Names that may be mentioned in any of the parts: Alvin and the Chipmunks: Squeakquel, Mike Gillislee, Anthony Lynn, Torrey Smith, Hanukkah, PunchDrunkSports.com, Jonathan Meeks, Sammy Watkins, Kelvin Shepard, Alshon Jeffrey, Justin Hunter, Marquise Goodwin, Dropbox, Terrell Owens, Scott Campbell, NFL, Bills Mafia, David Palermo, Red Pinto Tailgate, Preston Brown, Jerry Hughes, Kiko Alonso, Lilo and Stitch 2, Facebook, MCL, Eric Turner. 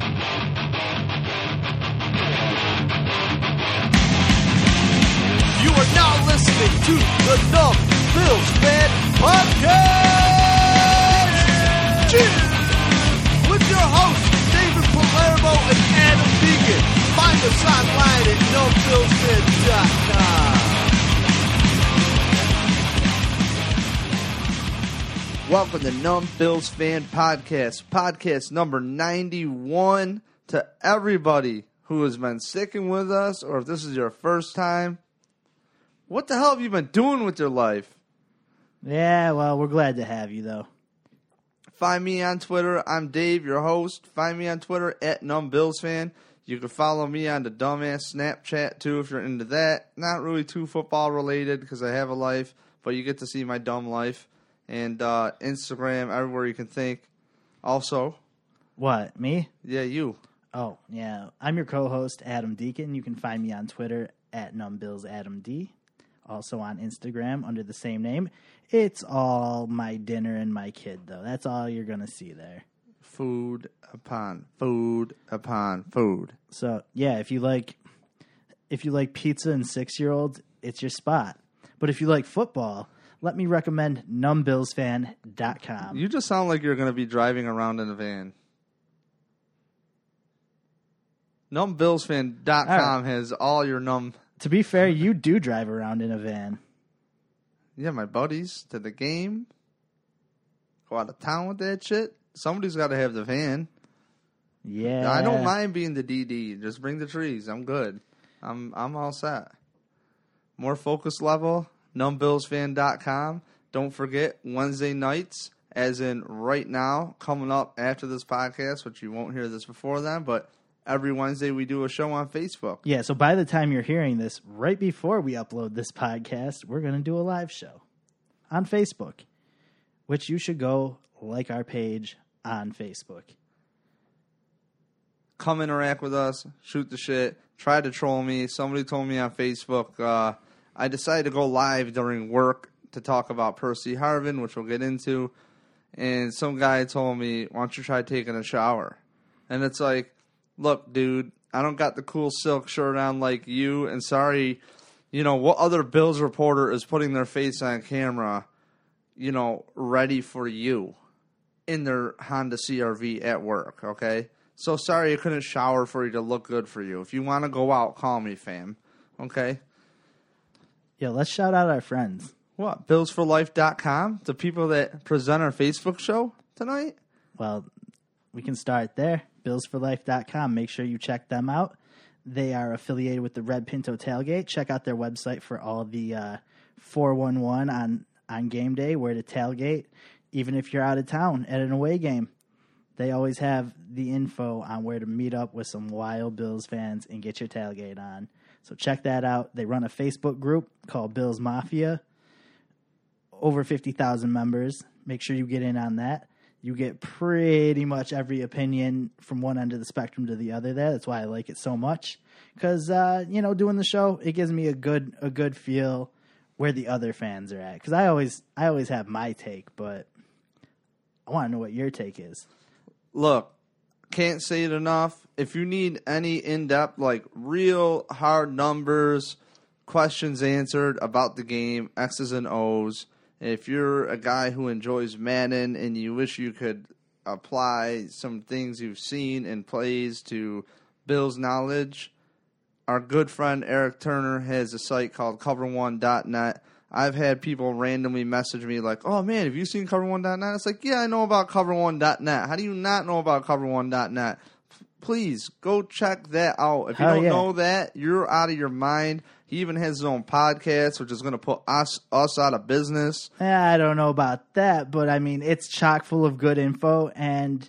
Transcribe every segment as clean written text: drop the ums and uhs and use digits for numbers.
You are now listening to the Numb Bills Fan Podcast! Cheers! With your hosts, David Palermo and Adam Deacon. Find us online at NumbBillsFan.com. Welcome to NumbBills Fan Podcast, podcast number 91. To everybody who has been sticking with us, or if this is your first time, what the hell have you been doing with your life? Yeah, well, we're glad to have you, though. Find me on Twitter. I'm Dave, your host. Find me on Twitter, at NumbBillsFan. You can follow me on the dumbass Snapchat, too, if you're into that. Not really too football-related, because I have a life, but you get to see my dumb life. And Instagram, everywhere you can think. Also. What, me? Yeah, you. Oh, yeah. I'm your co-host, Adam Deacon. You can find me on Twitter, at NumbBillsAdamD. Also on Instagram under the same name. It's all my dinner and my kid, though. That's all you're going to see there. Food upon food upon food. So, yeah, if you like pizza and six-year-olds, it's your spot. But if you like football, let me recommend NumbBillsFan.com. You just sound like you're going to be driving around in a van. NumbBillsFan.com all right. Has all your numb... To be fair, you do drive around in a van. Yeah, my buddies to the game. Go out of town with that shit. Somebody's got to have the van. Yeah. I don't mind being the DD. Just bring the trees. I'm good. I'm all set. More focus level, NumbBillsFan.com. Don't forget, Wednesday nights, as in right now, coming up after this podcast, which you won't hear this before then, but... Every Wednesday, we do a show on Facebook. Yeah, so by the time you're hearing this, right before we upload this podcast, we're going to do a live show on Facebook, which you should go like our page on Facebook. Come interact with us. Shoot the shit. Try to troll me. Somebody told me on Facebook, I decided to go live during work to talk about Percy Harvin, which we'll get into, and some guy told me, why don't you try taking a shower? And it's like... Look, dude, I don't got the cool silk shirt on like you, and sorry, you know, what other Bills reporter is putting their face on camera, you know, ready for you in their Honda CRV at work, okay? So sorry I couldn't shower for you to look good for you. If you want to go out, call me, fam, okay? Yeah, let's shout out our friends. What, Bills4Life.com? The people that present our Facebook show tonight? Well, we can start there. Bills4Life.com. Make sure you check them out. They are affiliated with the Red Pinto Tailgate. Check out their website for all the 411 on game day, where to tailgate, even if you're out of town at an away game. They always have the info on where to meet up with some wild Bills fans and get your tailgate on. So check that out. They run a Facebook group called Bills Mafia. Over 50,000 members. Make sure you get in on that. You get pretty much every opinion from one end of the spectrum to the other there. That's why I like it so much. Because, you know, doing the show, it gives me a good feel where the other fans are at. Because I always have my take, but I want to know what your take is. Look, can't say it enough. If you need any in-depth, like, real hard numbers, questions answered about the game, X's and O's, if you're a guy who enjoys Madden and you wish you could apply some things you've seen and plays to Bill's knowledge, our good friend Eric Turner has a site called Cover1.net. I've had people randomly message me like, oh, man, have you seen Cover1.net? It's like, yeah, I know about Cover1.net. How do you not know about Cover1.net? Please, go check that out. If you don't know that, you're out of your mind. He even has his own podcast, which is going to put us out of business. I don't know about that, but, I mean, it's chock full of good info, and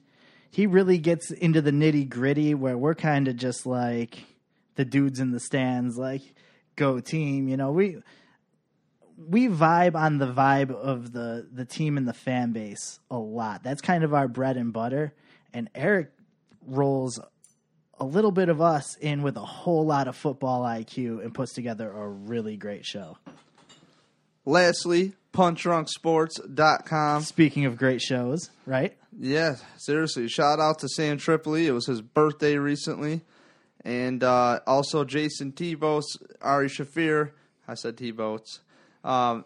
he really gets into the nitty-gritty where we're kind of just like the dudes in the stands, like, go team. You know, we vibe on the vibe of the team and the fan base a lot. That's kind of our bread and butter, and Eric rolls a little bit of us in with a whole lot of football IQ and puts together a really great show. Lastly, PunchDrunkSports.com. Speaking of great shows, right? Yeah, seriously. Shout out to Sam Tripoli. It was his birthday recently. And also Jason T-Boats, Ari Shafir. I said T-Boats. Ari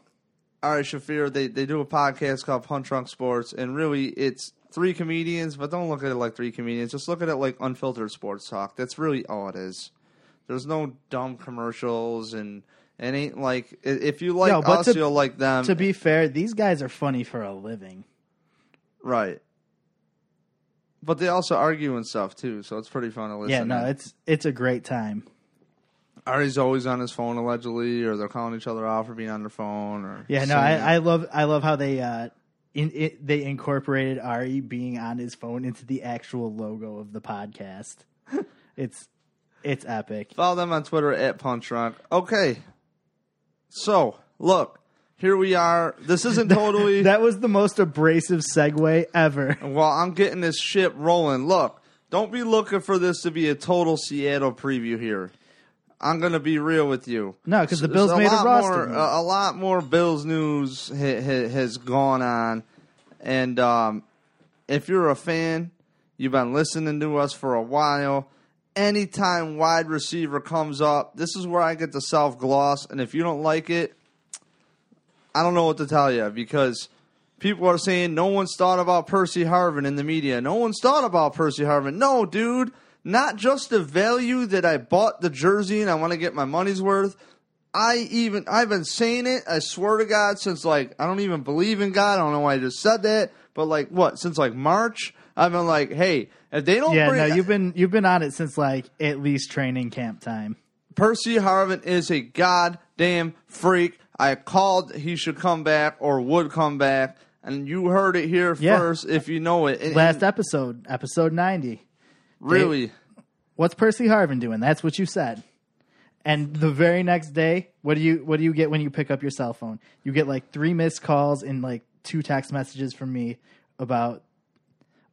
Shafir, they do a podcast called Punch Drunk Sports. And really, it's three comedians, but don't look at it like three comedians. Just look at it like unfiltered sports talk. That's really all it is. There's no dumb commercials and... It ain't like, if you like us, you'll like them. To be fair, these guys are funny for a living. Right. But they also argue and stuff, too, so it's pretty fun to listen to. Yeah, no, it's a great time. Ari's always on his phone, allegedly, or they're calling each other out for being on their phone. Or yeah, no, I love how they incorporated Ari being on his phone into the actual logo of the podcast. It's epic. Follow them on Twitter at Punch Drunk. Okay. So, look, here we are. This isn't totally... That was the most abrasive segue ever. Well, I'm getting this shit rolling. Look, don't be looking for this to be a total Seattle preview here. I'm going to be real with you. No, because the Bills made a roster. A lot more Bills news has gone on. And if you're a fan, you've been listening to us for a while... Anytime wide receiver comes up, this is where I get the self-gloss, and if you don't like it, I don't know what to tell you, because people are saying no one's thought about Percy Harvin in the media. No one's thought about Percy Harvin. No, dude, not just the value that I bought the jersey and I want to get my money's worth. I've been saying it, I swear to God, since, like, I don't even believe in God. I don't know why I just said that, but, like, what, since, like, March? I've been like, hey, if they don't bring... Yeah, no, you've been on it since, like, at least training camp time. Percy Harvin is a goddamn freak. I called he should come back or would come back, and you heard it here first if you know it. And, last episode, episode 90. Really? What's Percy Harvin doing? That's what you said. And the very next day, what do you get when you pick up your cell phone? You get, like, 3 missed calls and, like, 2 text messages from me about...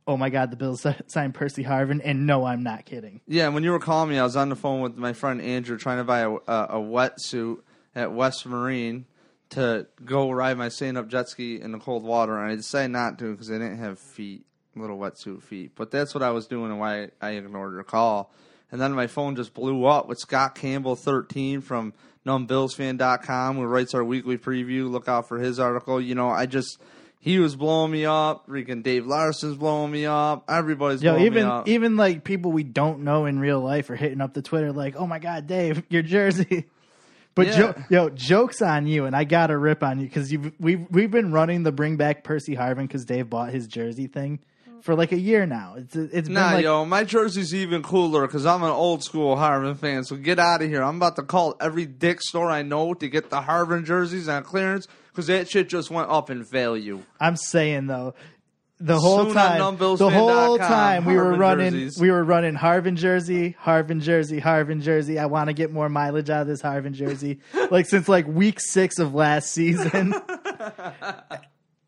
Oh, my God, the Bills signed Percy Harvin, and no, I'm not kidding. Yeah, and when you were calling me, I was on the phone with my friend Andrew trying to buy a wetsuit at West Marine to go ride my stand-up jet ski in the cold water, and I decided not to because I didn't have feet, little wetsuit feet. But that's what I was doing and why I ignored your call. And then my phone just blew up with Scott Campbell 13 from NumbBillsFan.com, who writes our weekly preview. Look out for his article. You know, I just... He was blowing me up. Freaking Dave Larson's blowing me up. Everybody's blowing me up. Even like people we don't know in real life are hitting up the Twitter like, "Oh my God, Dave, your jersey." But joke's on you, and I got a rip on you because we've been running the bring back Percy Harvin because Dave bought his jersey thing for like a year now. It's been like, my jersey's even cooler because I'm an old school Harvin fan. So get out of here. I'm about to call every dick store I know to get the Harvin jerseys on clearance. Because that shit just went up in value. I'm saying though, the whole time we were running Harvin jersey. I want to get more mileage out of this Harvin jersey. Like since like week 6 of last season,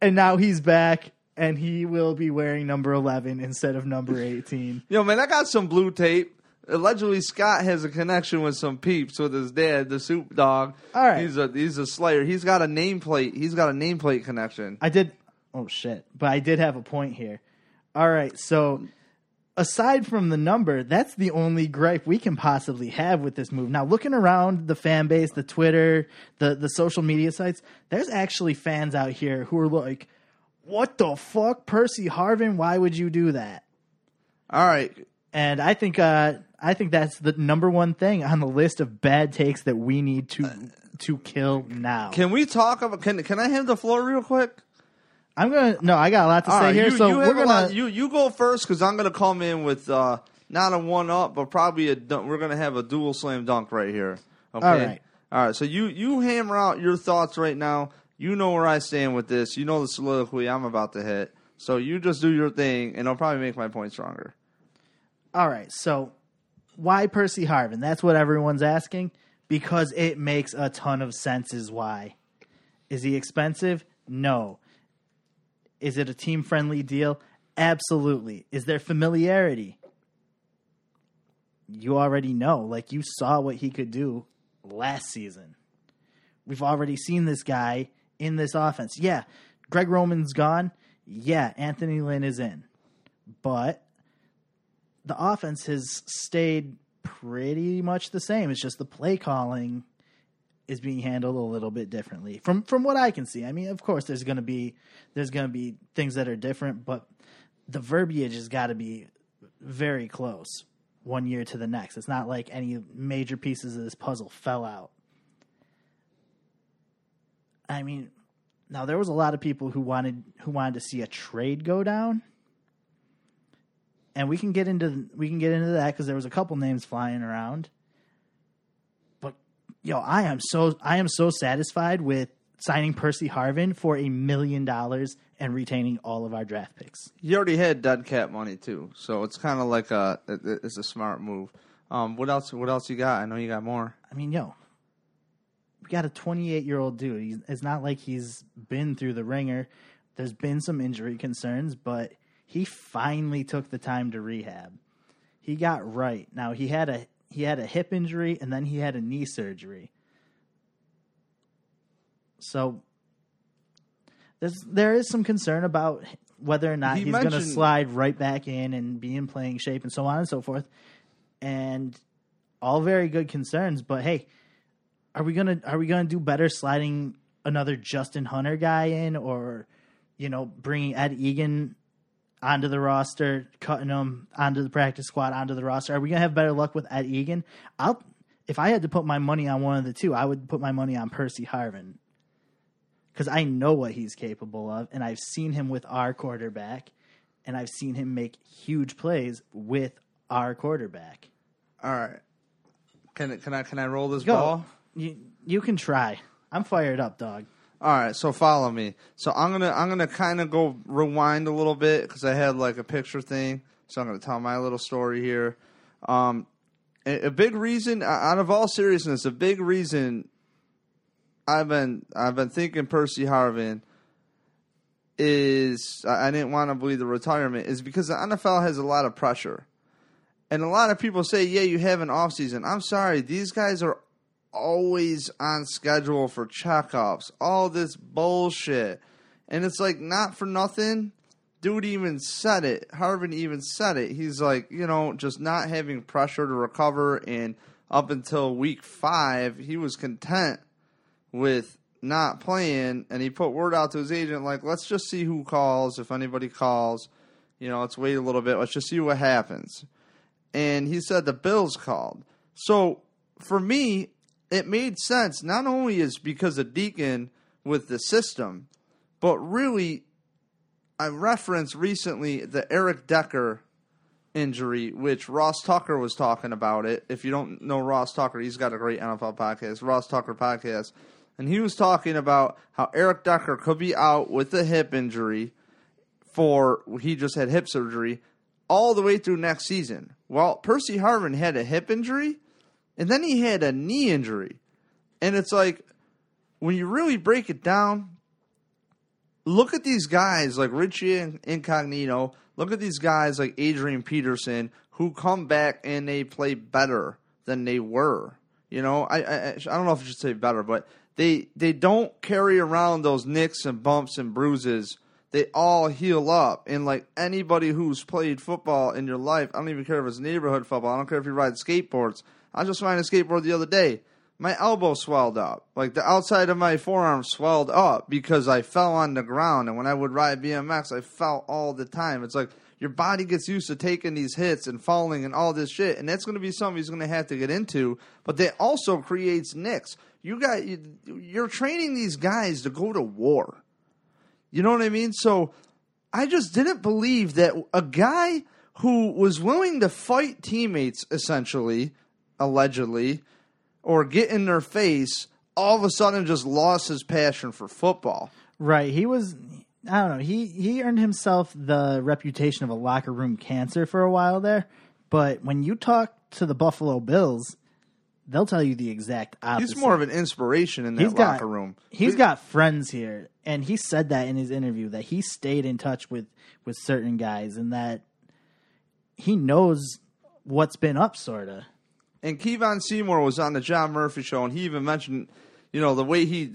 and now he's back. And he will be wearing number 11 instead of number 18. Yo, man, I got some blue tape. Allegedly, Scott has a connection with some peeps with his dad, the Soup Dog. All right, he's a slayer. He's got a nameplate. He's got a nameplate connection. But I did have a point here. All right, so aside from the number, that's the only gripe we can possibly have with this move. Now, looking around the fan base, the Twitter, the social media sites, there's actually fans out here who are like, what the fuck, Percy Harvin? Why would you do that? All right. And I think that's the number one thing on the list of bad takes that we need to kill now. Can we talk about? Can I have the floor real quick? I got a lot to say here, so we're gonna you go first because I'm gonna come in with not a one up, but probably a dunk. We're gonna have a dual slam dunk right here. Okay? All right. So you hammer out your thoughts right now. You know where I stand with this. You know the soliloquy I'm about to hit. So you just do your thing, and I'll probably make my point stronger. All right, so why Percy Harvin? That's what everyone's asking, because it makes a ton of sense is why. Is he expensive? No. Is it a team-friendly deal? Absolutely. Is there familiarity? You already know. Like, you saw what he could do last season. We've already seen this guy in this offense. Yeah, Greg Roman's gone. Yeah, Anthony Lynn is in. But the offense has stayed pretty much the same. It's just the play calling is being handled a little bit differently from what I can see. I mean, of course there's going to be things that are different, but the verbiage has got to be very close one year to the next. It's not like any major pieces of this puzzle fell out. I mean, now there was a lot of people who wanted to see a trade go down. And we can get into that because there was a couple names flying around. But yo, I am so satisfied with signing Percy Harvin for $1 million and retaining all of our draft picks. You already had dead cap money too, so it's kind of like it's a smart move. What else you got? I know you got more. I mean, yo, we got a 28-year-old dude. It's not like he's been through the ringer. There's been some injury concerns, but he finally took the time to rehab. He got right. Now he had a hip injury and then he had a knee surgery. So there is some concern about whether or not he's going to slide right back in and be in playing shape and so on and so forth. And all very good concerns, but hey, are we going to do better sliding another Justin Hunter guy in, or bringing Ed Egan onto the roster, cutting him onto the practice squad, onto the roster? Are we going to have better luck with Ed Egan? If I had to put my money on one of the two, I would put my money on Percy Harvin because I know what he's capable of, and I've seen him with our quarterback, and I've seen him make huge plays with our quarterback. All right. Can I roll this ball? You can try. I'm fired up, dog. All right, so follow me. So I'm gonna kind of go rewind a little bit because I had like a picture thing. So I'm gonna tell my little story here. A big reason, out of all seriousness, a big reason I've been thinking Percy Harvin is I didn't want to believe the retirement is because the NFL has a lot of pressure, and a lot of people say, yeah, you have an off season. I'm sorry, these guys are always on schedule for checkups, all this bullshit. And it's like, not for nothing, dude even said it. Harvin even said it. He's like, just not having pressure to recover. And up until week 5, he was content with not playing. And he put word out to his agent, like, let's just see who calls. If anybody calls, let's wait a little bit. Let's just see what happens. And he said the Bills called. So for me, it made sense, not only is because of Deacon with the system, but really I referenced recently the Eric Decker injury, which Ross Tucker was talking about it. If you don't know Ross Tucker, he's got a great NFL podcast, Ross Tucker Podcast. And he was talking about how Eric Decker could be out with a hip injury he just had hip surgery all the way through next season. Well, Percy Harvin had a hip injury, and then he had a knee injury. And it's like, when you really break it down, look at these guys like Richie Incognito, look at these guys like Adrian Peterson, who come back and they play better than they were. I don't know if I should say better, but they don't carry around those nicks and bumps and bruises. They all heal up. And like anybody who's played football in your life, I don't even care if it's neighborhood football, I don't care if you ride skateboards. I was just riding a skateboard the other day. My elbow swelled up. Like the outside of my forearm swelled up because I fell on the ground. And when I would ride BMX, I fell all the time. It's like your body gets used to taking these hits and falling and all this shit. And that's going to be something he's going to have to get into. But that also creates nicks. You're training these guys to go to war. You know what I mean? So I just didn't believe that a guy who was willing to fight teammates essentially – allegedly, or get in their face, all of a sudden just lost his passion for football. Right. He was, I don't know, he earned himself the reputation of a locker room cancer for a while there. But when you talk to the Buffalo Bills, they'll tell you the exact opposite. He's more of an inspiration in that locker room. He's got friends here, and he said that in his interview, that he stayed in touch with certain guys and that he knows what's been up, sort of. And Kevon Seymour was on the John Murphy show, and he even mentioned you know, the way he,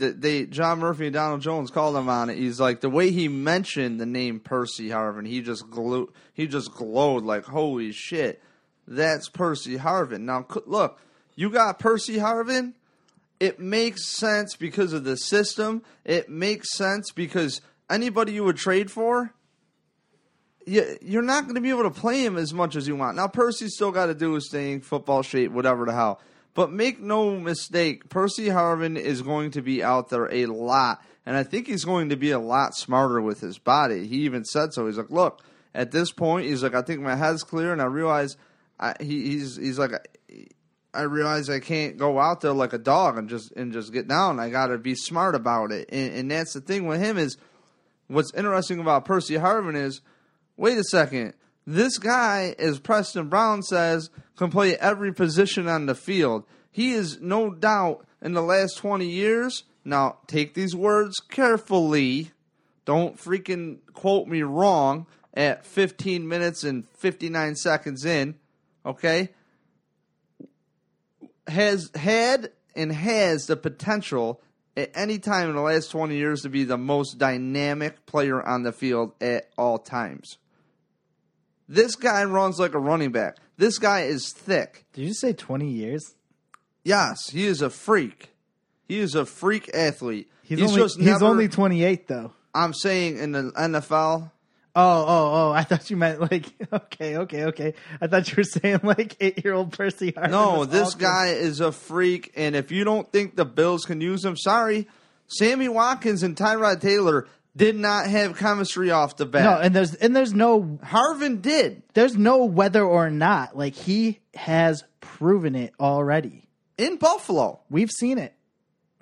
John Murphy and Donald Jones called him on it. He's like, the way he mentioned the name Percy Harvin, he just glowed like, holy shit, that's Percy Harvin. Now, look, you got Percy Harvin. It makes sense because of the system. It makes sense because anybody you would trade for, you're not going to be able to play him as much as you want. Now, Percy's still got to do his thing, football shape, whatever the hell. But make no mistake, Percy Harvin is going to be out there a lot. And I think he's going to be a lot smarter with his body. He even said so. He's like, look, at this point, he's like, I think my head's clear, and I realize I realize I can't go out there like a dog and just get down. I got to be smart about it. And that's the thing with him is what's interesting about Percy Harvin is, wait a second, this guy, as Preston Brown says, can play every position on the field. He is no doubt in the last 20 years. Now, take these words carefully. Don't freaking quote me wrong at 15 minutes and 59 seconds in, okay? Has had and has the potential at any time in the last 20 years to be the most dynamic player on the field at all times. This guy runs like a running back. This guy is thick. Did you say 20 years? Yes, he is a freak. He is a freak athlete. He's only 28, though. I'm saying in the NFL. Oh, I thought you meant like, okay. I thought you were saying like 8-year-old Percy Harvin. No, this guy is a freak, and if you don't think the Bills can use him, sorry. Sammy Watkins and Tyrod Taylor did not have chemistry off the bat. No, and there's no... Harvin did. There's no whether or not. Like, he has proven it already. In Buffalo. We've seen it.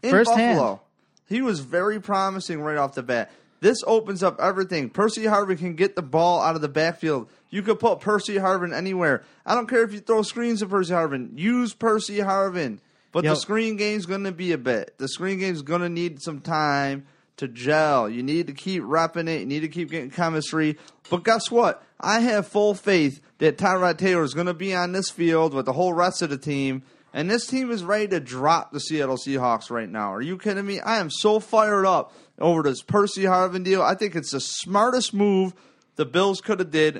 Firsthand. Buffalo. He was very promising right off the bat. This opens up everything. Percy Harvin can get the ball out of the backfield. You could put Percy Harvin anywhere. I don't care if you throw screens at Percy Harvin. Use Percy Harvin. But the screen game's going to be a bit. The screen game's going to need some time to gel. You need to keep repping it. You need to keep getting chemistry. But guess what? I have full faith that Tyrod Taylor is going to be on this field with the whole rest of the team. And this team is ready to drop the Seattle Seahawks right now. Are you kidding me? I am so fired up over this Percy Harvin deal. I think it's the smartest move the Bills could have did.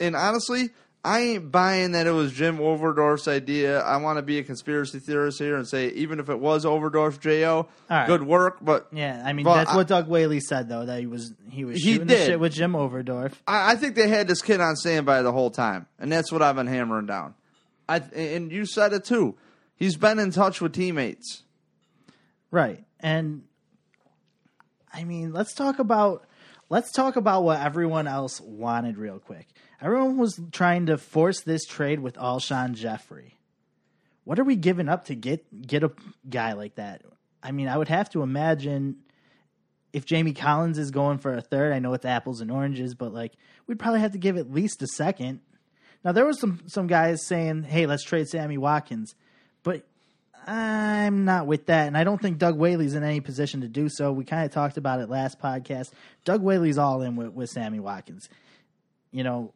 And honestly, I ain't buying that it was Jim Overdorf's idea. I want to be a conspiracy theorist here and say even if it was Overdorf, J.O., right. Good work. But yeah, I mean, that's what Doug Whaley said, though, that he was shooting the shit with Jim Overdorf. I think they had this kid on standby the whole time, and that's what I've been hammering down. And you said it, too. He's been in touch with teammates. Right. And, I mean, let's talk about what everyone else wanted real quick. Everyone was trying to force this trade with Alshon Jeffrey. What are we giving up to get a guy like that? I mean, I would have to imagine if Jamie Collins is going for a third, I know it's apples and oranges, but, like, we'd probably have to give at least a second. Now, there was some guys saying, hey, let's trade Sammy Watkins. But I'm not with that, and I don't think Doug Whaley's in any position to do so. We kind of talked about it last podcast. Doug Whaley's all in with Sammy Watkins. You know,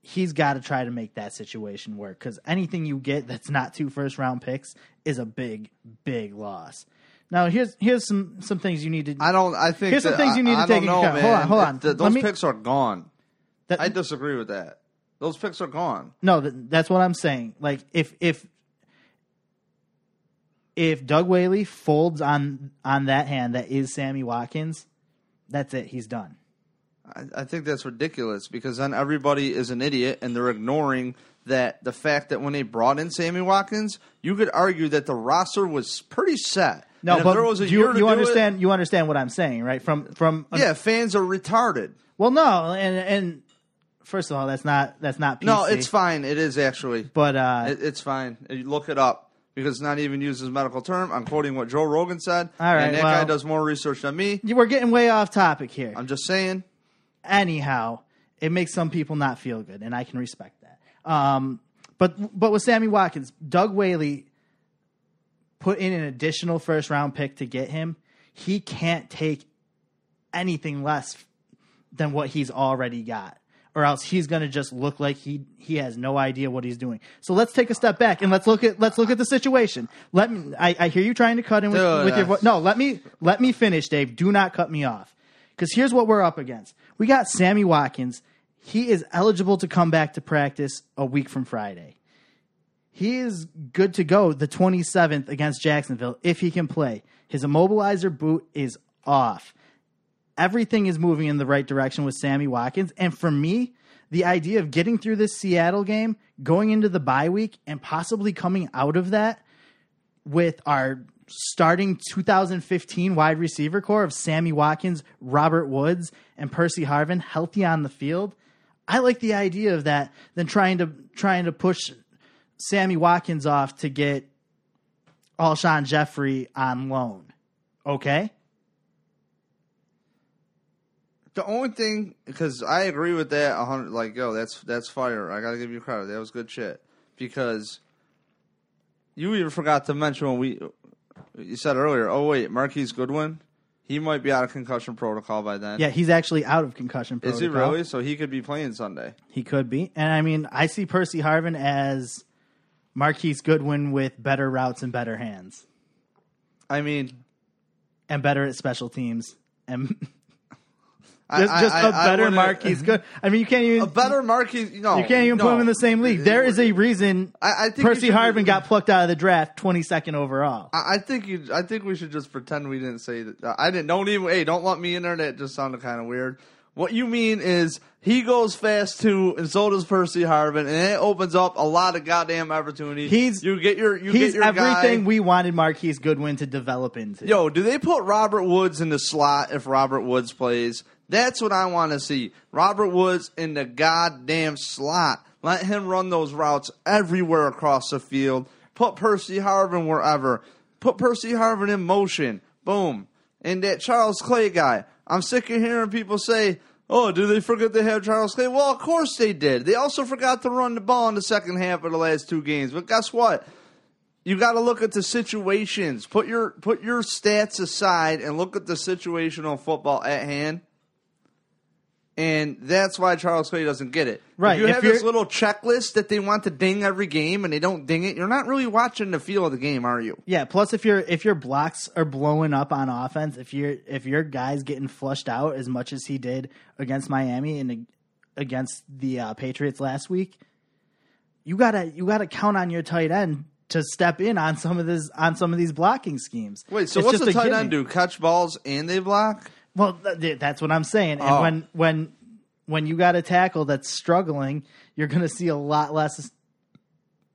he's got to try to make that situation work because anything you get that's not 2 first-round picks is a big, big loss. Now, here's some things you need to – I don't – I think – Here's some things you need to take into account. Hold on. Those picks are gone. I disagree with that. Those picks are gone. No, that's what I'm saying. Like, if Doug Whaley folds on that hand that is Sammy Watkins, that's it. He's done. I think that's ridiculous because then everybody is an idiot and they're ignoring that the fact that when they brought in Sammy Watkins, you could argue that the roster was pretty set. No, and but there was a year to do understand. You understand what I'm saying, right? From fans are retarded. Well, no, and. First of all, that's not PC. No, it's fine. It is actually. But it's fine. You look it up because it's not even used as a medical term. I'm quoting what Joe Rogan said. All right, and that guy does more research than me. We're getting way off topic here. I'm just saying. Anyhow, it makes some people not feel good, and I can respect that. But with Sammy Watkins, Doug Whaley put in an additional first-round pick to get him. He can't take anything less than what he's already got. or else he's going to just look like he has no idea what he's doing. So let's take a step back and let's look at the situation. Let me. I hear you trying to cut in with your voice. No, let me finish, Dave. Do not cut me off, because here's what we're up against. We got Sammy Watkins. He is eligible to come back to practice a week from Friday. He is good to go the 27th against Jacksonville if he can play. His immobilizer boot is off. Everything is moving in the right direction with Sammy Watkins. And for me, the idea of getting through this Seattle game, going into the bye week, and possibly coming out of that with our starting 2015 wide receiver core of Sammy Watkins, Robert Woods, and Percy Harvin healthy on the field, I like the idea of that than trying to push Sammy Watkins off to get Alshon Jeffrey on loan. Okay? The only thing, because I agree with that 100, like, yo, that's fire. I got to give you credit. That was good shit. Because you even forgot to mention when you said earlier, oh, wait, Marquise Goodwin, he might be out of concussion protocol by then. Yeah, he's actually out of concussion protocol. Is he really? So he could be playing Sunday. He could be. And, I mean, I see Percy Harvin as Marquise Goodwin with better routes and better hands. I mean, and better at special teams, and just a better Marquise Goodwin. I mean, you can't even put him in the same league. There is a reason I think Percy Harvin got plucked out of the draft 22nd overall. I think we should just pretend we didn't say that. I didn't. Don't even. Hey, don't let me in there. That just sounded kind of weird. What you mean is he goes fast too, and so does Percy Harvin, and it opens up a lot of goddamn opportunities. He's everything guy. We wanted Marquise Goodwin to develop into. Yo, do they put Robert Woods in the slot if Robert Woods plays? That's what I want to see. Robert Woods in the goddamn slot. Let him run those routes everywhere across the field. Put Percy Harvin wherever. Put Percy Harvin in motion. Boom. And that Charles Clay guy. I'm sick of hearing people say, oh, do they forget they have Charles Clay? Well, of course they did. They also forgot to run the ball in the second half of the last two games. But guess what? You got to look at the situations. Put your stats aside and look at the situational football at hand. And that's why Charles Clay doesn't get it. Right. If you have this little checklist that they want to ding every game and they don't ding it, you're not really watching the feel of the game, are you? Yeah, plus if your blocks are blowing up on offense, if your guy's getting flushed out as much as he did against Miami and against the Patriots last week, you gotta count on your tight end to step in on some of these blocking schemes. Wait, so what's the tight end do? Catch balls and they block? Well, that's what I'm saying. And when you got a tackle that's struggling, you're going to see a lot less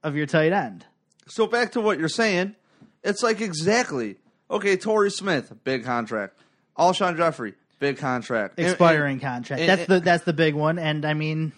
of your tight end. So back to what you're saying, it's like exactly. Okay, Torrey Smith, big contract. Alshon Jeffrey, big contract. Expiring contract. That's the big one. And I mean,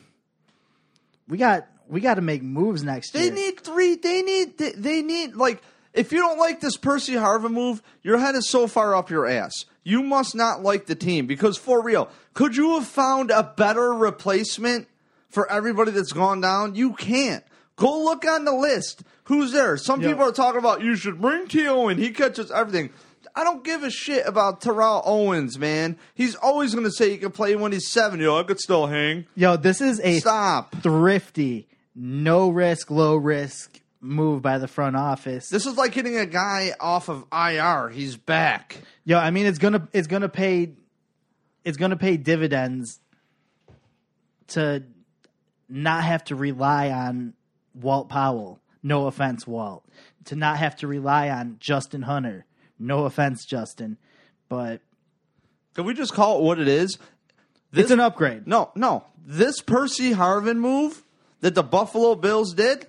we got to make moves next year. They need like, if you don't like this Percy Harvin move, your head is so far up your ass. You must not like the team, because for real, could you have found a better replacement for everybody that's gone down? You can't. Go look on the list. Who's there? Some people are talking about you should bring T.O. in. He catches everything. I don't give a shit about Terrell Owens, man. He's always going to say he can play when he's 7. Yo, I could still hang. Yo, this is a thrifty, no-risk, low-risk move by the front office. This is like hitting a guy off of IR. He's back. Yo, I mean, it's gonna pay dividends to not have to rely on Walt Powell. No offense, Walt. To not have to rely on Justin Hunter. No offense, Justin. But can we just call it what it is? It's an upgrade. No. This Percy Harvin move that the Buffalo Bills did,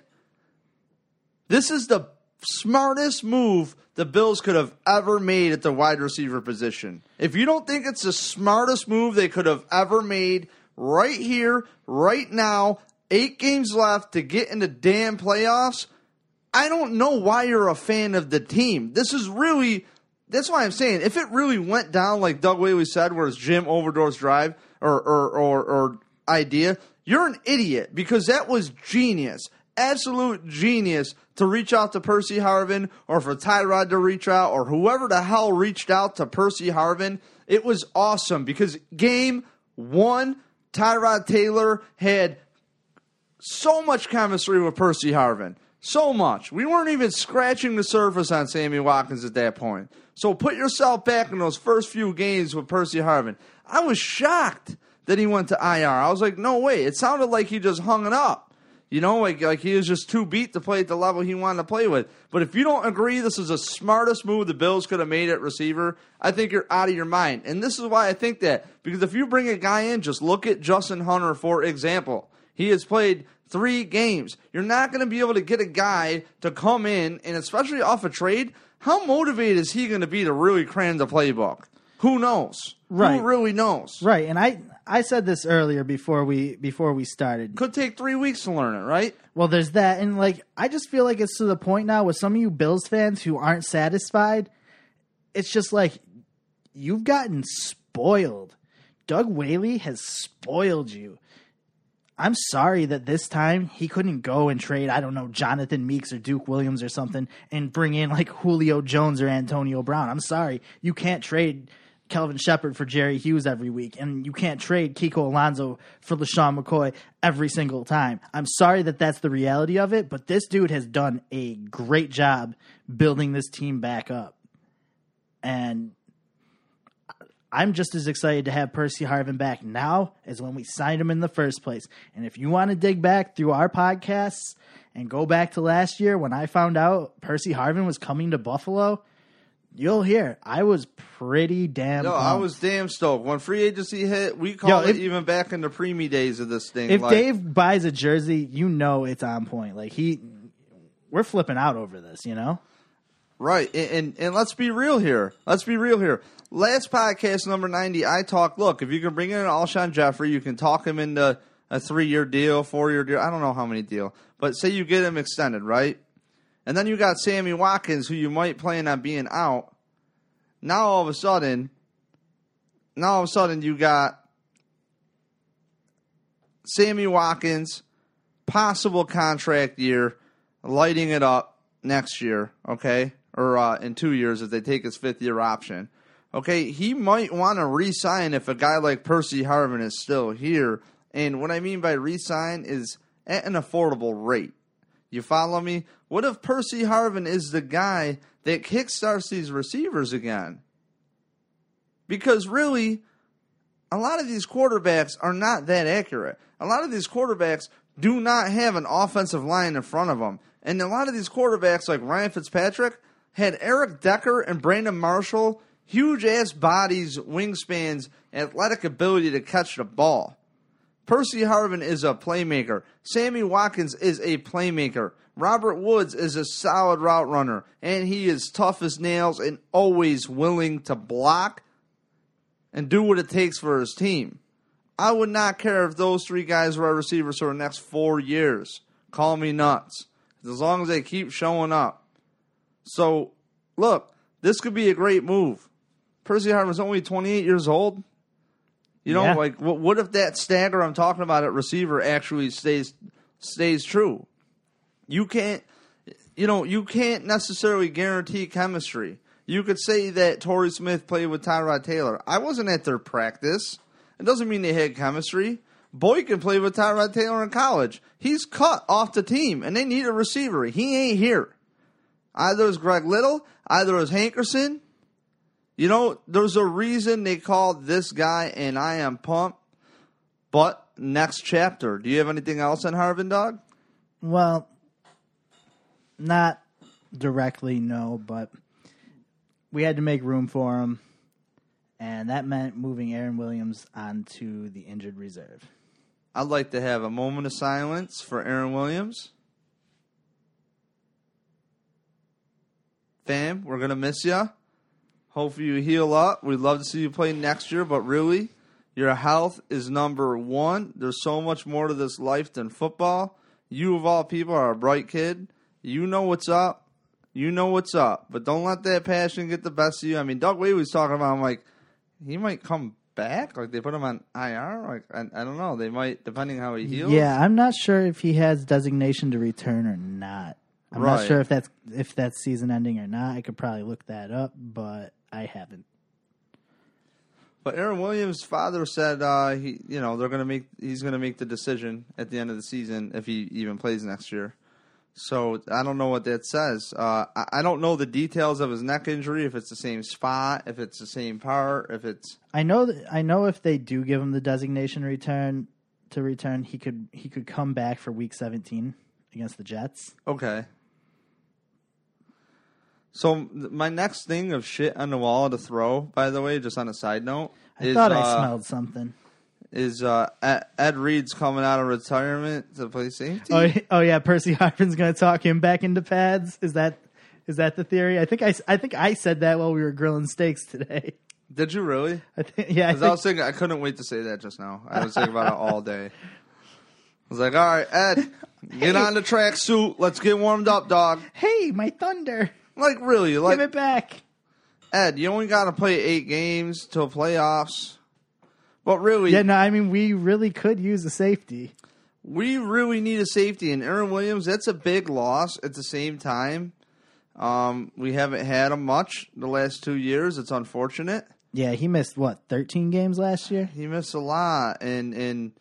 this is the smartest move the Bills could have ever made at the wide receiver position. If you don't think it's the smartest move they could have ever made right here, right now, 8 games left to get in the damn playoffs, I don't know why you're a fan of the team. That's why I'm saying, if it really went down like Doug Whaley said, where it's Jim Overdoor's drive or idea, you're an idiot, because that was genius. Absolute genius to reach out to Percy Harvin, or for Tyrod to reach out, or whoever the hell reached out to Percy Harvin. It was awesome, because game one, Tyrod Taylor had so much chemistry with Percy Harvin. So much. We weren't even scratching the surface on Sammy Watkins at that point. So put yourself back in those first few games with Percy Harvin. I was shocked that he went to IR. I was like, no way. It sounded like he just hung it up. You know, like he was just too beat to play at the level he wanted to play with. But if you don't agree this is the smartest move the Bills could have made at receiver, I think you're out of your mind. And this is why I think that. Because if you bring a guy in, just look at Justin Hunter, for example. He has played 3 games. You're not going to be able to get a guy to come in, and especially off a trade, how motivated is he going to be to really cram the playbook? Who knows? Right. Who really knows? Right. And I said this earlier before we started. Could take 3 weeks to learn it, right? Well, there's that. And, like, I just feel like it's to the point now with some of you Bills fans who aren't satisfied. It's just like you've gotten spoiled. Doug Whaley has spoiled you. I'm sorry that this time he couldn't go and trade, I don't know, Jonathan Meeks or Duke Williams or something and bring in, like, Julio Jones or Antonio Brown. I'm sorry. You can't trade Kelvin Shepard for Jerry Hughes every week, and you can't trade Kiko Alonso for LaShawn McCoy every single time. I'm sorry that that's the reality of it, but this dude has done a great job building this team back up. And I'm just as excited to have Percy Harvin back now as when we signed him in the first place. And if you want to dig back through our podcasts and go back to last year when I found out Percy Harvin was coming to Buffalo, you'll hear I was pretty damn pumped. I was damn stoked. When free agency hit, we called it even back in the preemie days of this thing. If Dave buys a jersey, you know it's on point. Like we're flipping out over this, you know? Right, and let's be real here. Last podcast, number 90, I talked, look, if you can bring in Alshon Jeffrey, you can talk him into a 3-year deal, 4-year deal, I don't know how many deal. But say you get him extended, right? And then you got Sammy Watkins, who you might plan on being out. Now all of a sudden you got Sammy Watkins, possible contract year, lighting it up next year, okay? Or in 2 years if they take his 5th-year option. Okay, he might want to re-sign if a guy like Percy Harvin is still here. And what I mean by re-sign is at an affordable rate. You follow me? What if Percy Harvin is the guy that kickstarts these receivers again? Because really, a lot of these quarterbacks are not that accurate. A lot of these quarterbacks do not have an offensive line in front of them. And a lot of these quarterbacks, like Ryan Fitzpatrick, had Eric Decker and Brandon Marshall, huge-ass bodies, wingspans, athletic ability to catch the ball. Percy Harvin is a playmaker. Sammy Watkins is a playmaker. Robert Woods is a solid route runner, and he is tough as nails and always willing to block and do what it takes for his team. I would not care if those 3 guys were our receivers for the next 4 years. Call me nuts. As long as they keep showing up. So, look, this could be a great move. Percy Harvin's only 28 years old. You know, like, what if that stagger I'm talking about at receiver actually stays true? You can't necessarily guarantee chemistry. You could say that Torrey Smith played with Tyrod Taylor. I wasn't at their practice. It doesn't mean they had chemistry. Boykin played with Tyrod Taylor in college. He's cut off the team, and they need a receiver. He ain't here. Either it was Greg Little, either it was Hankerson. You know, there's a reason they called this guy, and I am pumped. But next chapter, do you have anything else on Harvin, Dog? Well, not directly, no, but we had to make room for him, and that meant moving Aaron Williams onto the injured reserve. I'd like to have a moment of silence for Aaron Williams. Fam, we're going to miss you. Hopefully you heal up. We'd love to see you play next year, but really, your health is number one. There's so much more to this life than football. You, of all people, are a bright kid. You know what's up. But don't let that passion get the best of you. I mean, Doug Wade was talking about, I'm like, he might come back? Like, they put him on IR? Like, I don't know. They might, depending how he heals. Yeah, I'm not sure if he has designation to return or not. I'm not sure if that's season ending or not. I could probably look that up, but I haven't. But Aaron Williams' father said he's going to make the decision at the end of the season if he even plays next year. So I don't know what that says. I don't know the details of his neck injury. If it's the same spot, if it's the same part, if it's I know if they do give him the designation return, he could come back for Week 17 against the Jets. Okay. So my next thing of shit on the wall to throw, by the way, just on a side note, I smelled something. Is Ed Reed's coming out of retirement to play safety? Oh yeah, Percy Harvin's going to talk him back into pads. Is that the theory? I think I said that while we were grilling steaks today. Did you really? Yeah. Because I was thinking, I couldn't wait to say that just now. I was thinking about it all day. I was like, all right, Ed, get on the tracksuit. Let's get warmed up, dog. Hey, my thunder. Like, really? Like, give it back. Ed, you only got to play 8 games till playoffs. But really... Yeah, no, I mean, we really could use a safety. We really need a safety. And Aaron Williams, that's a big loss at the same time. We haven't had him much the last 2 years. It's unfortunate. Yeah, he missed, 13 games last year? He missed a lot. And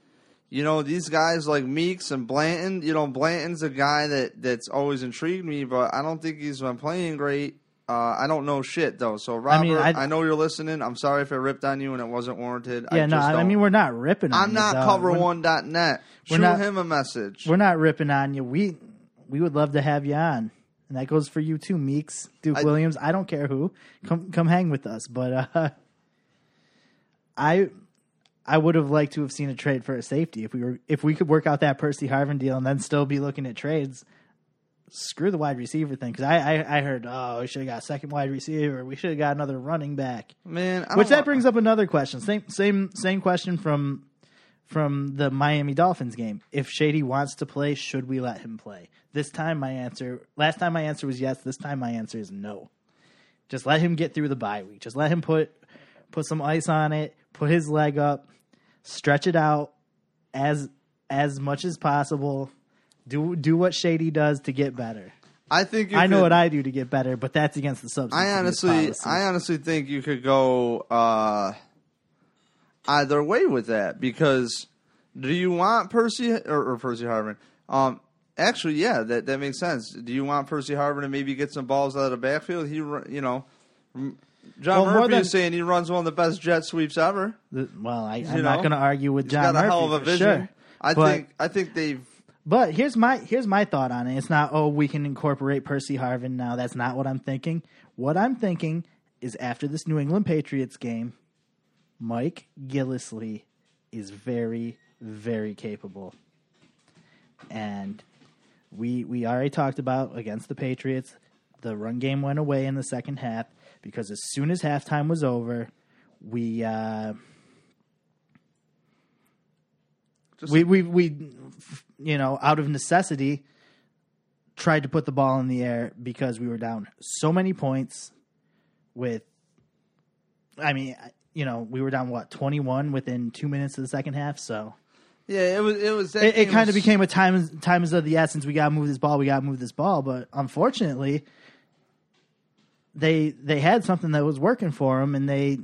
these guys like Meeks and Blanton, Blanton's a guy that's always intrigued me, but I don't think he's been playing great. I don't know shit, though. So, Robert, I know you're listening. I'm sorry if I ripped on you and it wasn't warranted. Yeah, we're not ripping on you. I'm not Cover1.net. Shoot him a message. We're not ripping on you. We would love to have you on. And that goes for you, too, Meeks, Williams. I don't care who. Come hang with us. But I would have liked to have seen a trade for a safety. If we could work out that Percy Harvin deal and then still be looking at trades, screw the wide receiver thing. Because I heard, we should have got a second wide receiver. We should have got another running back. That brings up another question. Same question from the Miami Dolphins game. If Shady wants to play, should we let him play? Last time my answer was yes. This time my answer is no. Just let him get through the bye week. Just let him put some ice on it. Put his leg up, stretch it out as much as possible. Do what Shady does to get better. I know what I do to get better, but that's against the substance. I honestly think you could go either way with that, because do you want Percy or Percy Harvin? Actually, yeah, that makes sense. Do you want Percy Harvin to maybe get some balls out of the backfield? John Murphy is saying he runs one of the best jet sweeps ever. I'm not going to argue with John Murphy. He's got a hell of a vision. Sure. I think they've... But here's my thought on it. It's not, we can incorporate Percy Harvin now. That's not what I'm thinking. What I'm thinking is after this New England Patriots game, Mike Gillislee is very, very capable. And we already talked about against the Patriots, the run game went away in the second half. Because as soon as halftime was over, we out of necessity, tried to put the ball in the air because we were down so many points. We were down 21 within 2 minutes of the second half. So yeah, it kind of became a time is of the essence. We got to move this ball. But unfortunately, They had something that was working for them, and they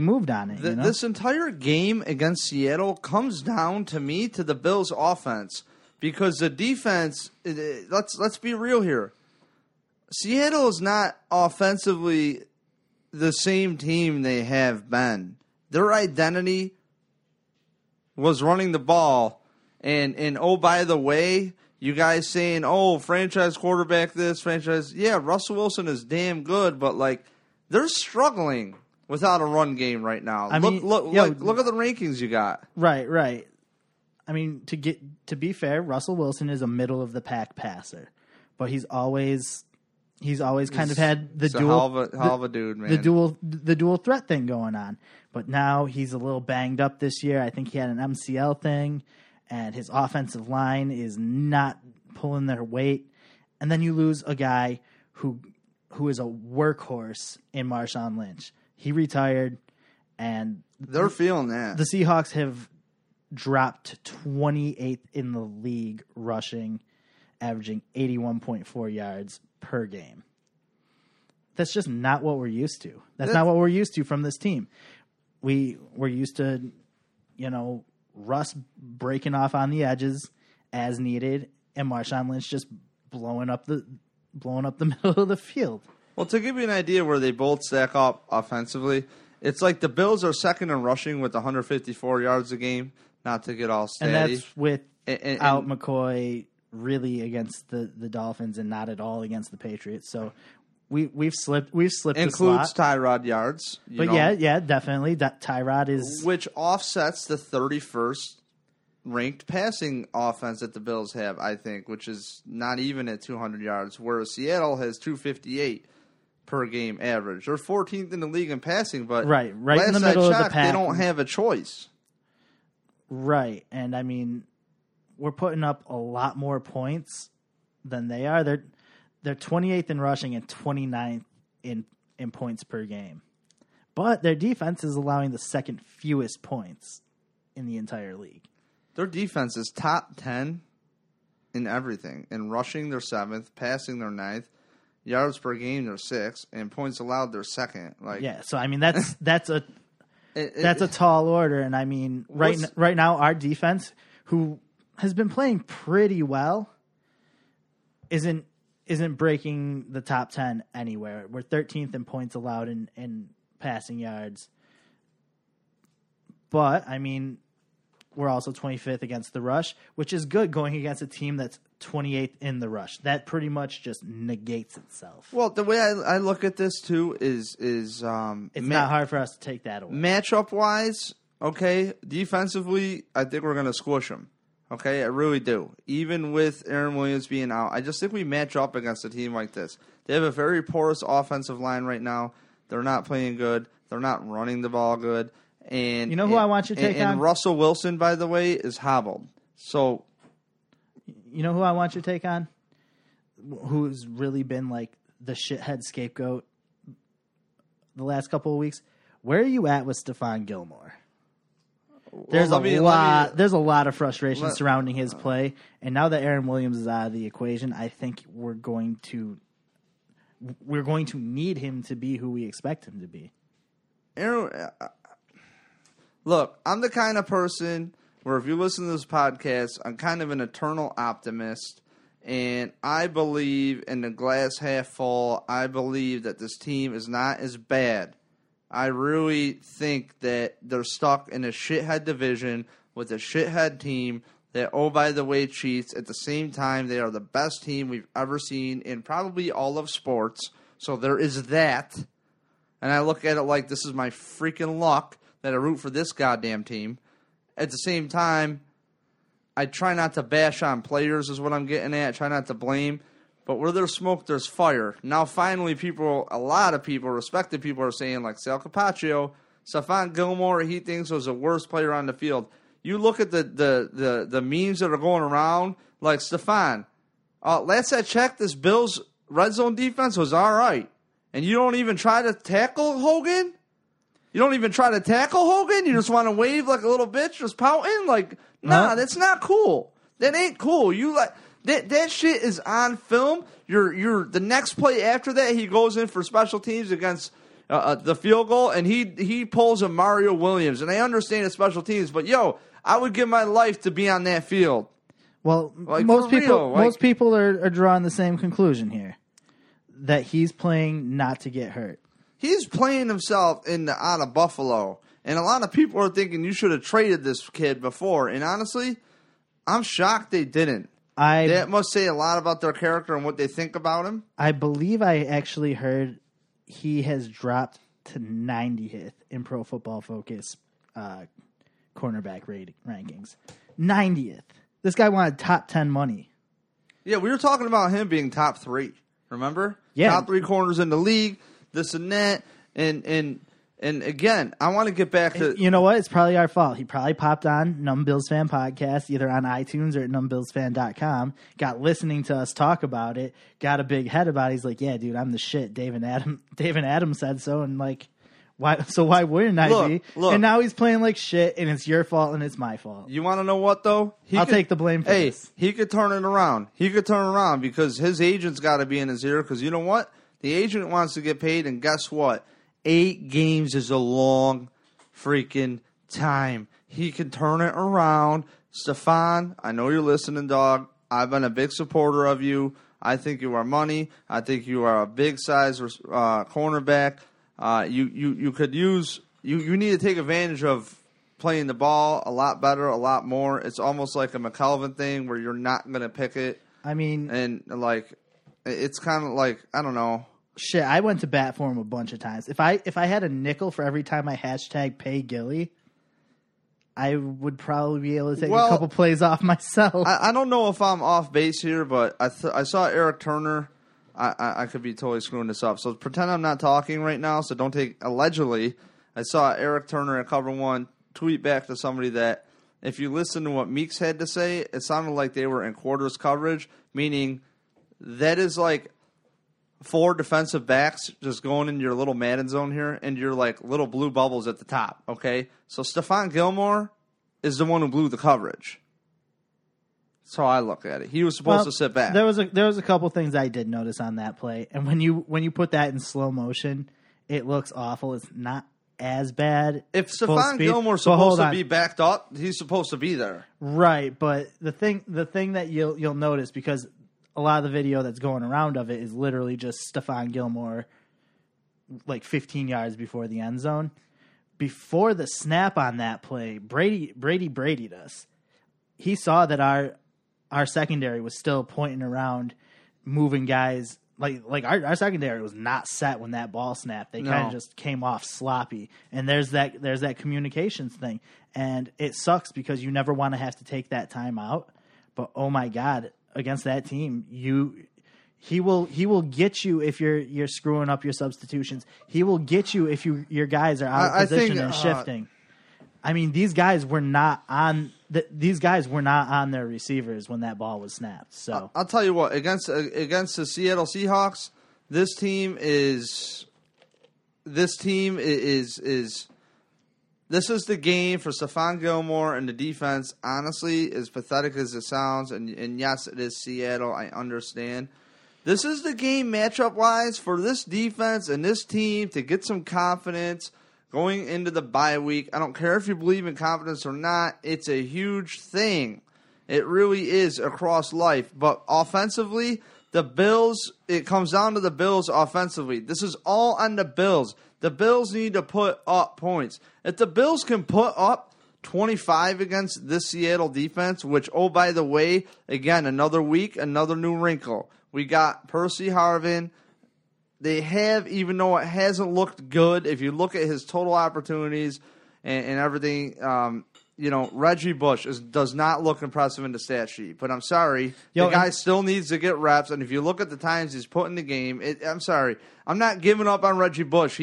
moved on it. This entire game against Seattle comes down to me to the Bills' offense, because the defense. Let's be real here. Seattle is not offensively the same team they have been. Their identity was running the ball, and oh, by the way. You guys saying, franchise quarterback this, franchise... Yeah, Russell Wilson is damn good, but, they're struggling without a run game right now. Look at the rankings you got. Right. I mean, to be fair, Russell Wilson is a middle-of-the-pack passer, but he's always kind of had the dual... Hell of a dude, man. The dual threat thing going on, but now he's a little banged up this year. I think he had an MCL thing. And his offensive line is not pulling their weight. And then you lose a guy who is a workhorse in Marshawn Lynch. He retired, and... They're feeling that. The Seahawks have dropped 28th in the league rushing, averaging 81.4 yards per game. That's just not what we're used to. That's not what we're used to from this team. We're used to, you know, Russ breaking off on the edges as needed, and Marshawn Lynch just blowing up the middle of the field. Well, to give you an idea where they both stack up offensively, it's like the Bills are second in rushing with 154 yards a game, not to get all steady. And that's without McCoy really against the Dolphins and not at all against the Patriots. So we've slipped includes a slot. Tyrod yards. But know, yeah, definitely. That Tyrod is... Which offsets the 31st ranked passing offense that the Bills have, I think, which is not even at 200 yards, whereas Seattle has 258. Per game average. They're 14th in the league in passing, but right last in the middle of the pack, they don't have a choice. Right, and I mean, we're putting up a lot more points than they are. They're 28th in rushing and 29th in points per game, but their defense is allowing the second fewest points in the entire league. Their defense is top 10 in everything. In rushing, they're 7th, passing, they're 9th. Yards per game, they're 6th, and points allowed, they're 2nd. Like, yeah, so I mean that's a tall order, and I mean right now our defense, who has been playing pretty well, isn't breaking the top 10 anywhere. We're 13th in points allowed in passing yards, but I mean we're also 25th against the rush, which is good going against a team that's 28th in the rush. That pretty much just negates itself. Well, the way I look at this too is it's not hard for us to take that away. Matchup wise, okay. Defensively, I think we're gonna squish them. Okay, I really do. Even with Aaron Williams being out, I just think we match up against a team like this. They have a very porous offensive line right now. They're not playing good. They're not running the ball good. And you know who I want you to take on? And Russell Wilson, by the way, is hobbled. So you know who I want your take on? Who's really been like the shithead scapegoat the last couple of weeks? Where are you at with Stephon Gilmore? There's a lot of frustration surrounding his play, and now that Aaron Williams is out of the equation, I think we're going to need him to be who we expect him to be. Aaron, look, I'm the kind of person where if you listen to this podcast, I'm kind of an eternal optimist, and I believe in the glass half full. I believe that this team is not as bad. I really think that they're stuck in a shithead division with a shithead team that, oh, by the way, cheats. At the same time, they are the best team we've ever seen in probably all of sports, so there is that. And I look at it like this is my freaking luck that I root for this goddamn team. At the same time, I try not to bash on players is what I'm getting at. I try not to blame. But where there's smoke, there's fire. Now, finally, respected people are saying, like Sal Capaccio, Stephon Gilmore, he thinks was the worst player on the field. You look at the memes that are going around, like Stephon. Last I checked, this Bills red zone defense was all right. And you don't even try to tackle Hogan? You don't even try to tackle Hogan? You just want to wave like a little bitch, just pouting? Like, nah, huh? That's not cool. That ain't cool. You like that shit is on film. You're the next play after that, he goes in for special teams against the field goal, and he pulls a Mario Williams. And I understand it's special teams, but yo, I would give my life to be on that field. Well, like, most people are drawing the same conclusion here, that he's playing not to get hurt. He's playing himself out of Buffalo, and a lot of people are thinking you should have traded this kid before. And honestly, I'm shocked they didn't. That must say a lot about their character and what they think about him. I believe I actually heard he has dropped to 90th in Pro Football Focus cornerback rankings. 90th. This guy wanted top 10 money. Yeah, we were talking about him being top 3. Remember? Yeah. Top 3 corners in the league. This and that, and again, I want to get back to... You know what? It's probably our fault. He probably popped on Numb Bills Fan Podcast, either on iTunes or at NumbBillsFan.com, got listening to us talk about it, got a big head about it. He's like, yeah, dude, I'm the shit. Dave and Adam said so, and like, why wouldn't I be? Look. And now he's playing like shit, and it's your fault, and it's my fault. You want to know what, though? I'll take the blame for this. He could turn it around. He could turn it around because his agent's got to be in his ear, because you know what? The agent wants to get paid, and guess what? 8 games is a long freaking time. He can turn it around. Stephon, I know you're listening, dog. I've been a big supporter of you. I think you are money. I think you are a big size cornerback. You need to take advantage of playing the ball a lot better, a lot more. It's almost like a McKelvin thing where you're not going to pick it. I mean, and like, it's kind of like, I don't know. Shit, I went to bat for him a bunch of times. If I had a nickel for every time I hashtag pay Gilly, I would probably be able to take a couple plays off myself. I don't know if I'm off base here, but I saw Eric Turner. I could be totally screwing this up. So pretend I'm not talking right now. So don't take allegedly. I saw Eric Turner at Cover One tweet back to somebody that if you listen to what Meeks had to say, it sounded like they were in quarters coverage, meaning that is like four defensive backs just going into your little Madden zone here, and you're like little blue bubbles at the top, okay? So Stephon Gilmore is the one who blew the coverage. That's how I look at it. He was supposed to sit back. There was a couple things I did notice on that play, and when you put that in slow motion, it looks awful. It's not as bad. If Stephon Gilmore's supposed to be backed up, he's supposed to be there, right? But the thing that you'll notice, because a lot of the video that's going around of it is literally just Stephon Gilmore, like 15 yards before the end zone. Before the snap on that play, Brady Brady'd us. He saw that our secondary was still pointing around, moving guys. Like our secondary was not set when that ball snapped. They kind of just came off sloppy. And there's that communications thing. And it sucks because you never want to have to take that time out. But oh my God, against that team, he will get you if you're screwing up your substitutions. He will get you if your guys are out of position and shifting. I mean, these guys were not on their receivers when that ball was snapped. So I'll tell you what, against the Seattle Seahawks, this is the game for Stephon Gilmore, and the defense, honestly, as pathetic as it sounds, and yes, it is Seattle, I understand. This is the game matchup-wise for this defense and this team to get some confidence going into the bye week. I don't care if you believe in confidence or not. It's a huge thing. It really is across life. But offensively, the Bills, it comes down to the Bills offensively. This is all on the Bills. The Bills need to put up points. If the Bills can put up 25 against this Seattle defense, which, oh, by the way, again, another week, another new wrinkle. We got Percy Harvin. They have, even though it hasn't looked good, if you look at his total opportunities and everything, Reggie Bush does not look impressive in the stat sheet. But I'm sorry, the guy still needs to get reps. And if you look at the times he's put in the game, I'm sorry, I'm not giving up on Reggie Bush.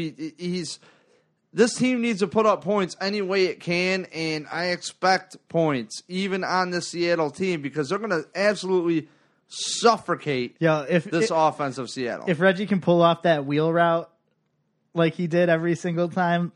This team needs to put up points any way it can, and I expect points even on the Seattle team because they're going to absolutely suffocate this offense of Seattle. If Reggie can pull off that wheel route like he did every single time,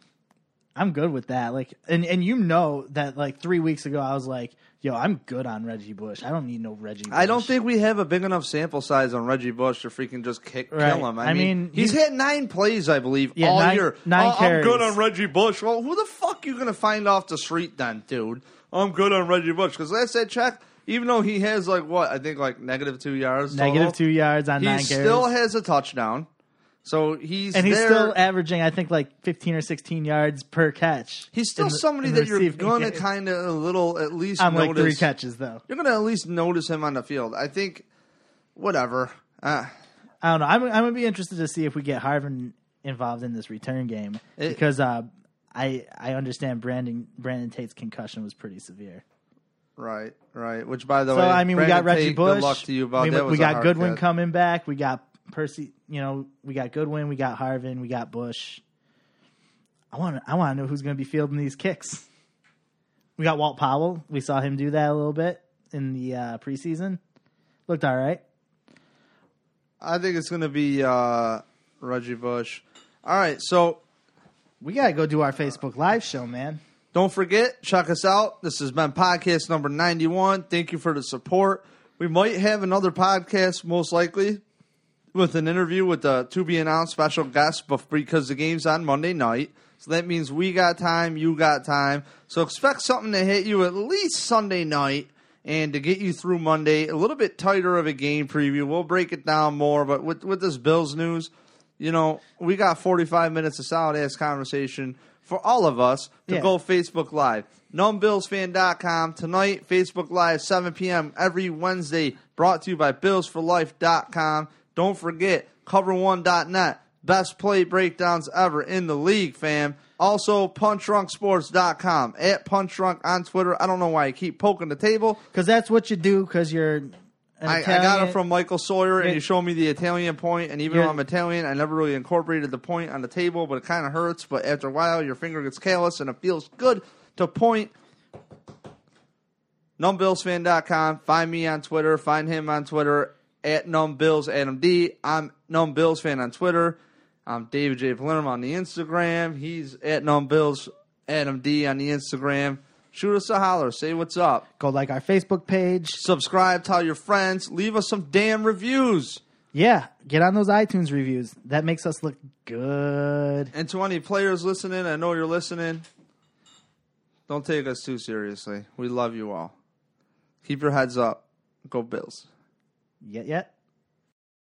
I'm good with that. Like, and you know that, like, 3 weeks ago I was like, yo, I'm good on Reggie Bush. I don't need no Reggie Bush. I don't think we have a big enough sample size on Reggie Bush to freaking just kill him. I mean he's had 9 plays, I believe, all year. 9 carries. I'm good on Reggie Bush. Well, who the fuck are you going to find off the street then, dude? I'm good on Reggie Bush. Because last I checked, even though he has, like, what, I think, like, -2 yards total, -2 yards on 9 carries. He still has a touchdown. So he's still averaging, I think, like 15 or 16 yards per catch. He's still somebody that you're going to kind of at least notice. On like 3 catches, though. You're going to at least notice him on the field. I think, whatever. I don't know. I'm going to be interested to see if we get Harvin involved in this return game because I understand Brandon Tate's concussion was pretty severe. Right. Which, by the way, I mean, Brandon, we got Reggie Tate, Bush. Good luck to you, bud. We got Goodwin coming back. We got Percy, we got Goodwin, we got Harvin, we got Bush. I want to know who's going to be fielding these kicks. We got Walt Powell. We saw him do that a little bit in the preseason. Looked all right. I think it's going to be Reggie Bush. All right, so we got to go do our Facebook Live show, man. Don't forget, check us out. This has been podcast number 91. Thank you for the support. We might have another podcast, most likely. with an interview with a to-be-announced special guest because the game's on Monday night. So that means we got time, you got time. So expect something to hit you at least Sunday night and to get you through Monday. A little bit tighter of a game preview. We'll break it down more. But with this Bills news, you know, we got 45 minutes of solid-ass conversation for all of us to go Facebook Live. NumbBillsFan.com tonight, Facebook Live, 7 p.m. every Wednesday, brought to you by Bills4Life.com. Don't forget, Cover1.net. Best play breakdowns ever in the league, fam. Also, PunchDrunkSports.com. At Punch Drunk on Twitter. I don't know why I keep poking the table. Because that's what you do, because you're I got it from Michael Sawyer, and he showed me the Italian point. And even though I'm Italian, I never really incorporated the point on the table, but it kind of hurts. But after a while, your finger gets callous, and it feels good to point. NumbBillsFan.com. Find me on Twitter. Find him on Twitter. At NumbBillsAdamD. I'm NumbBillsFan on Twitter. I'm David J. Palermo on the Instagram. He's at NumbBillsAdamD on the Instagram. Shoot us a holler. Say what's up. Go like our Facebook page. Subscribe. Tell your friends. Leave us some damn reviews. Yeah. Get on those iTunes reviews. That makes us look good. And to any players listening, I know you're listening. Don't take us too seriously. We love you all. Keep your heads up. Go Bills. Yet.